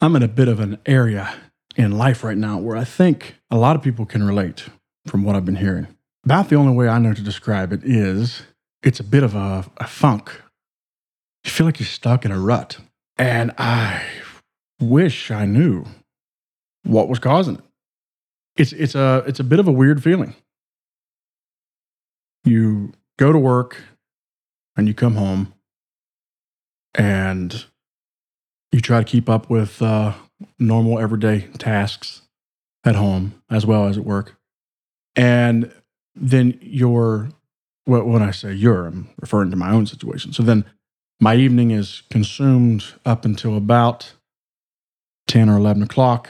I'm in a bit of an area in life right now where I think a lot of people can relate from what I've been hearing. About the only way I know to describe it is it's a bit of a funk. You feel like you're stuck in a rut. And I wish I knew what was causing it. It's a bit of a weird feeling. You go to work and you come home and you try to keep up with normal everyday tasks at home as well as at work. And then when I say I'm referring to my own situation. So then my evening is consumed up until about 10 or 11 o'clock,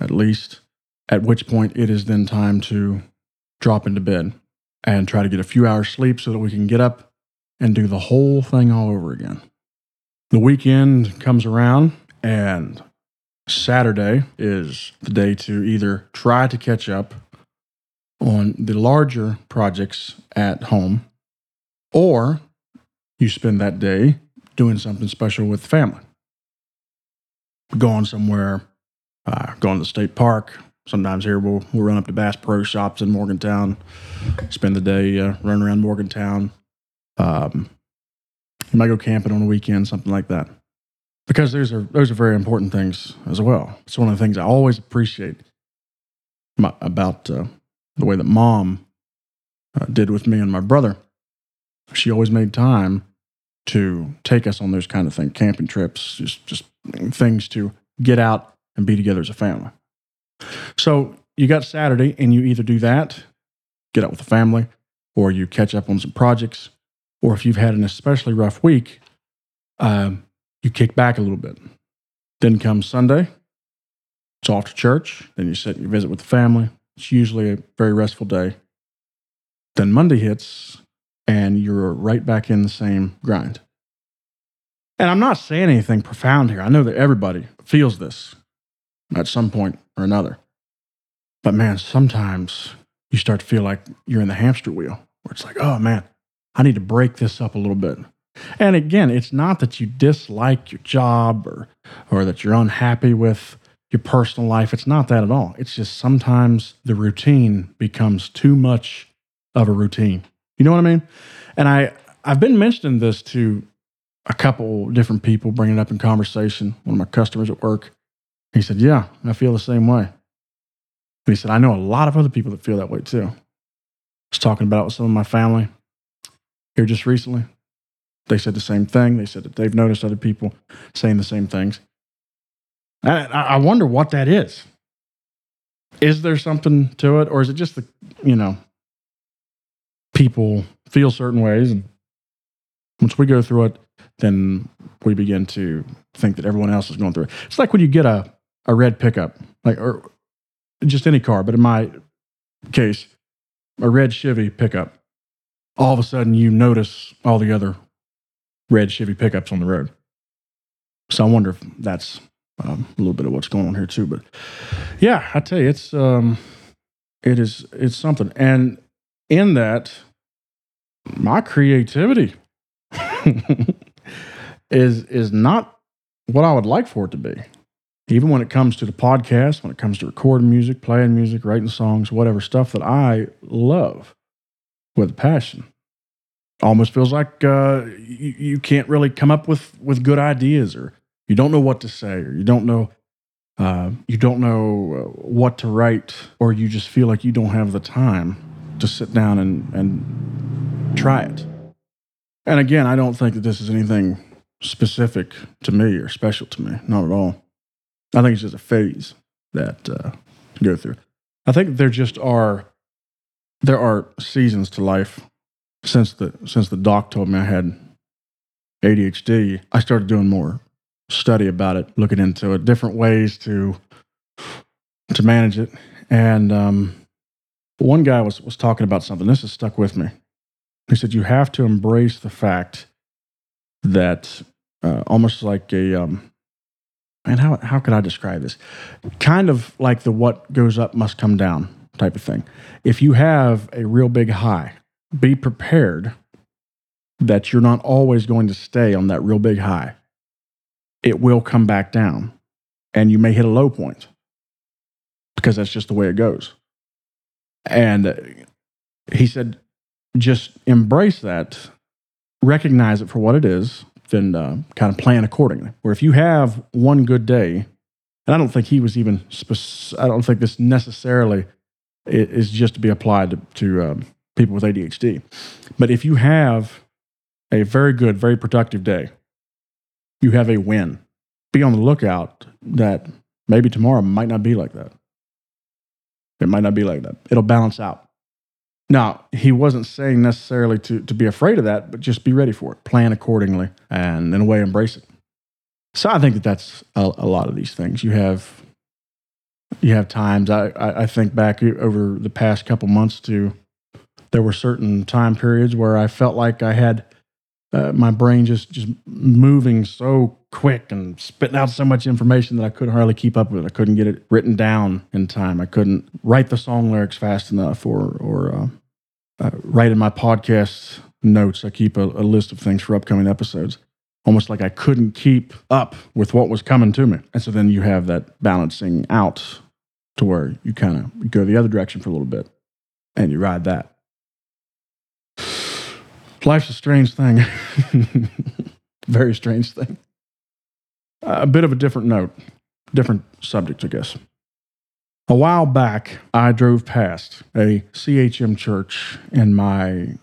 at least, at which point it is then time to drop into bed and try to get a few hours sleep so that we can get up and do the whole thing all over again. The weekend comes around and Saturday is the day to either try to catch up on the larger projects at home, or you spend that day doing something special with the family. Going somewhere, going to the state park. Sometimes here we'll run up to Bass Pro Shops in Morgantown, spend the day running around Morgantown. You might go camping on a weekend, something like that. Because those are very important things as well. It's one of the things I always appreciate about the way that Mom did with me and my brother. She always made time to take us on those kind of things, camping trips, just things to get out and be together as a family. So you got Saturday, and you either do that, get out with the family, or you catch up on some projects, or if you've had an especially rough week, you kick back a little bit. Then comes Sunday, it's off to church, then you sit and you visit with the family. It's usually a very restful day. Then Monday hits, and you're right back in the same grind. And I'm not saying anything profound here. I know that everybody feels this at some point or another. But man, sometimes you start to feel like you're in the hamster wheel, where it's like, oh man, I need to break this up a little bit. And again, it's not that you dislike your job or that you're unhappy with your personal life. It's not that at all. It's just sometimes the routine becomes too much of a routine. You know what I mean? And I've been mentioning this to a couple different people, bringing it up in conversation. One of my customers at work, he said, yeah, I feel the same way. And he said, I know a lot of other people that feel that way too. I was talking about it with some of my family here just recently. They said the same thing. They said that they've noticed other people saying the same things. And I wonder what that is. Is there something to it? Or is it just people feel certain ways, and once we go through it, then we begin to think that everyone else is going through it. It's like when you get a red pickup, or just any car, but in my case, a red Chevy pickup. All of a sudden, you notice all the other red Chevy pickups on the road. So I wonder if that's a little bit of what's going on here too. But yeah, I tell you, it's something, and in that, my creativity is not what I would like for it to be. Even when it comes to the podcast, when it comes to recording music, playing music, writing songs, whatever stuff that I love with passion. Almost feels like you can't really come up with good ideas, or you don't know what to say, or you don't know what to write, or you just feel like you don't have the time to sit down and try it. And again, I don't think that this is anything specific to me or special to me. Not at all. I think it's just a phase that to go through. I think there are seasons to life. Since the doc told me I had ADHD, I started doing more study about it, looking into it, different ways to manage it. And one guy was talking about something. This has stuck with me. He said, you have to embrace the fact that almost like how could I describe this? Kind of like the what goes up must come down type of thing. If you have a real big high, be prepared that you're not always going to stay on that real big high. It will come back down. and you may hit a low point because that's just the way it goes. And he said, just embrace that, recognize it for what it is, then kind of plan accordingly. Where if you have one good day, and I don't think he was even, I don't think this necessarily is just to be applied to people with ADHD. But if you have a very good, very productive day, you have a win. Be on the lookout that maybe tomorrow might not be like that. It might not be like that. It'll balance out. Now, he wasn't saying necessarily to be afraid of that, but just be ready for it. Plan accordingly and in a way embrace it. So I think that's a lot of these things. You have times, I think back over the past couple months to, there were certain time periods where I felt like I had my brain just moving so quick and spitting out so much information that I couldn't hardly keep up with it. I couldn't get it written down in time. I couldn't write the song lyrics fast enough or write in my podcast notes. I keep a list of things for upcoming episodes. Almost like I couldn't keep up with what was coming to me. And so then you have that balancing out to where you kind of go the other direction for a little bit and you ride that. Life's a strange thing. Very strange thing. A bit of a different note, different subject, I guess. A while back, I drove past a CHM church in my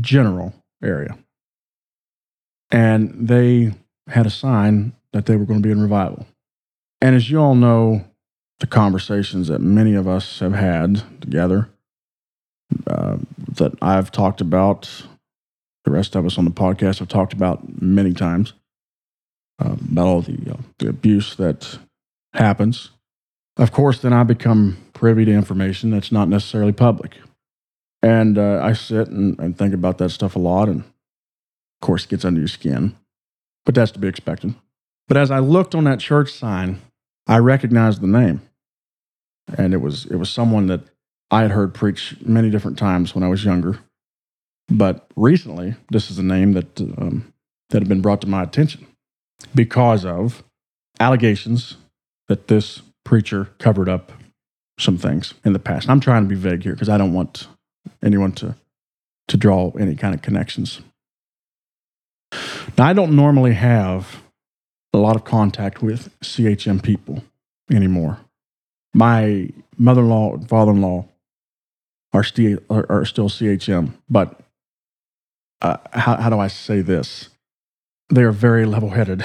general area. And they had a sign that they were going to be in revival. And as you all know, the conversations that many of us have had together, that I've talked about, the rest of us on the podcast have talked about many times, about all the abuse that happens. Of course, then I become privy to information that's not necessarily public. And I sit and think about that stuff a lot, and of course, it gets under your skin, but that's to be expected. But as I looked on that church sign, I recognized the name. And it was someone that I had heard preach many different times when I was younger. But recently, this is a name that had been brought to my attention because of allegations that this preacher covered up some things in the past. And I'm trying to be vague here because I don't want anyone to draw any kind of connections. Now, I don't normally have a lot of contact with CHM people anymore. My mother-in-law and father-in-law are still CHM, but how do I say this? They are very level-headed.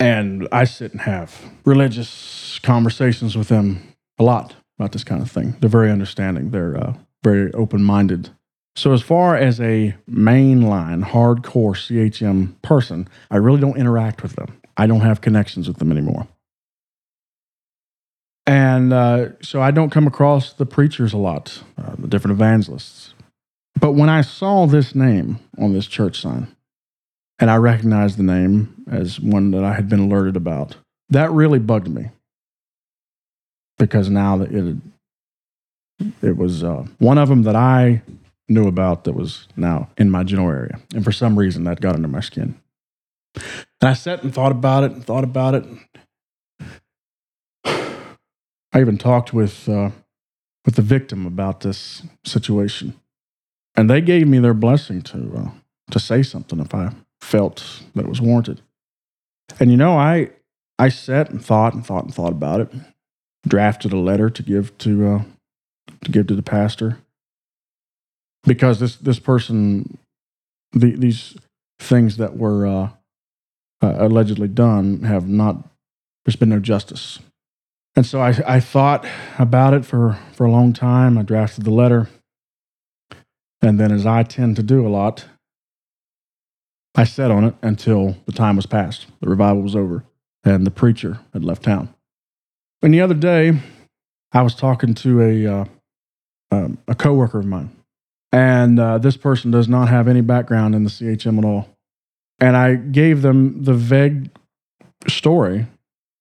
And I sit and have religious conversations with them a lot about this kind of thing. They're very understanding. They're very open-minded. So as far as a mainline, hardcore CHM person, I really don't interact with them. I don't have connections with them anymore. And so I don't come across the preachers a lot, the different evangelists. But when I saw this name on this church sign, and I recognized the name as one that I had been alerted about, that really bugged me. Because now it was one of them that I knew about that was now in my general area. And for some reason, that got under my skin. And I sat and thought about it and thought about it. I even talked with the victim about this situation. And they gave me their blessing to say something if I felt that it was warranted. And you know, I sat and thought about it. Drafted a letter to give to the pastor. Because this person, these things that were allegedly done have not, there's been no justice. And so I thought about it for a long time. I drafted the letter. And then, as I tend to do a lot, I sat on it until the time was past. The revival was over, and the preacher had left town. And the other day, I was talking to a coworker of mine. And this person does not have any background in the CHM at all. And I gave them the vague story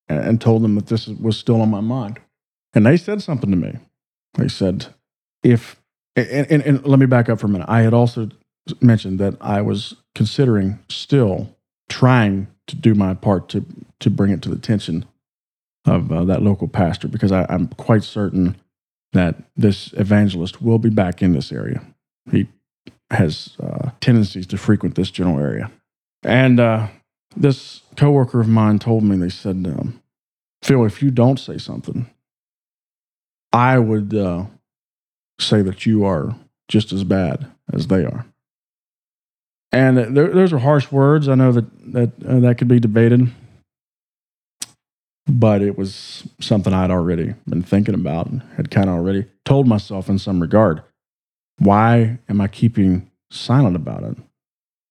and told them that this was still on my mind. And they said something to me. They said, and let me back up for a minute. I had also mentioned that I was considering still trying to do my part to bring it to the attention of that local pastor, because I'm quite certain that this evangelist will be back in this area. He has tendencies to frequent this general area. And this coworker of mine told me, they said, Phil, if you don't say something, I would say that you are just as bad as they are. And those are harsh words. I know that could be debated, but it was something I'd already been thinking about and had kind of already told myself in some regard. Why am I keeping silent about it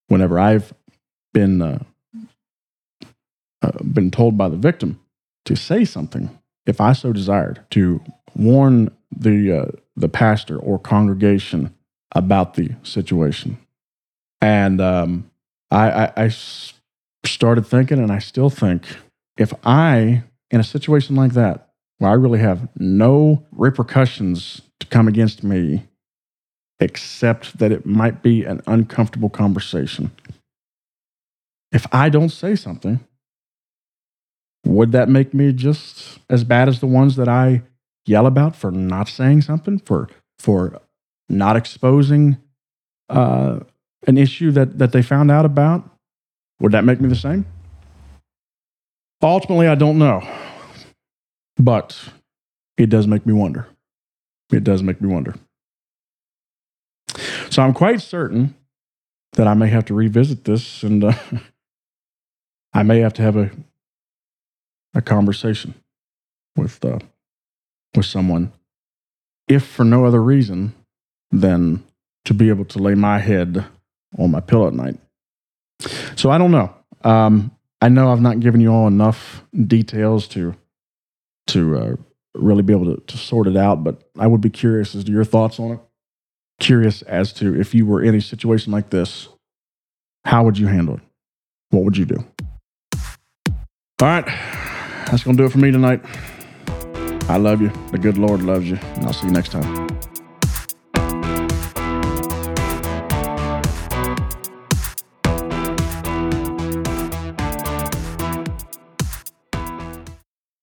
whenever I've been told by the victim to say something, if I so desired, to warn the pastor or congregation about the situation? And I started thinking, and I still think, if I, in a situation like that, where I really have no repercussions to come against me, except that it might be an uncomfortable conversation, if I don't say something, would that make me just as bad as the ones that I yell about for not saying something, for not exposing an issue that they found out about? Would that make me the same? Ultimately, I don't know. But it does make me wonder. It does make me wonder. So I'm quite certain that I may have to revisit this, and I may have to have a conversation with someone, if for no other reason than to be able to lay my head on my pillow at night. So I don't know. I know I've not given you all enough details to really be able to sort it out, but I would be curious as to your thoughts on it. Curious as to, if you were in a situation like this, how would you handle it? What would you do? All right, that's going to do it for me tonight. I love you. The good Lord loves you. And I'll see you next time.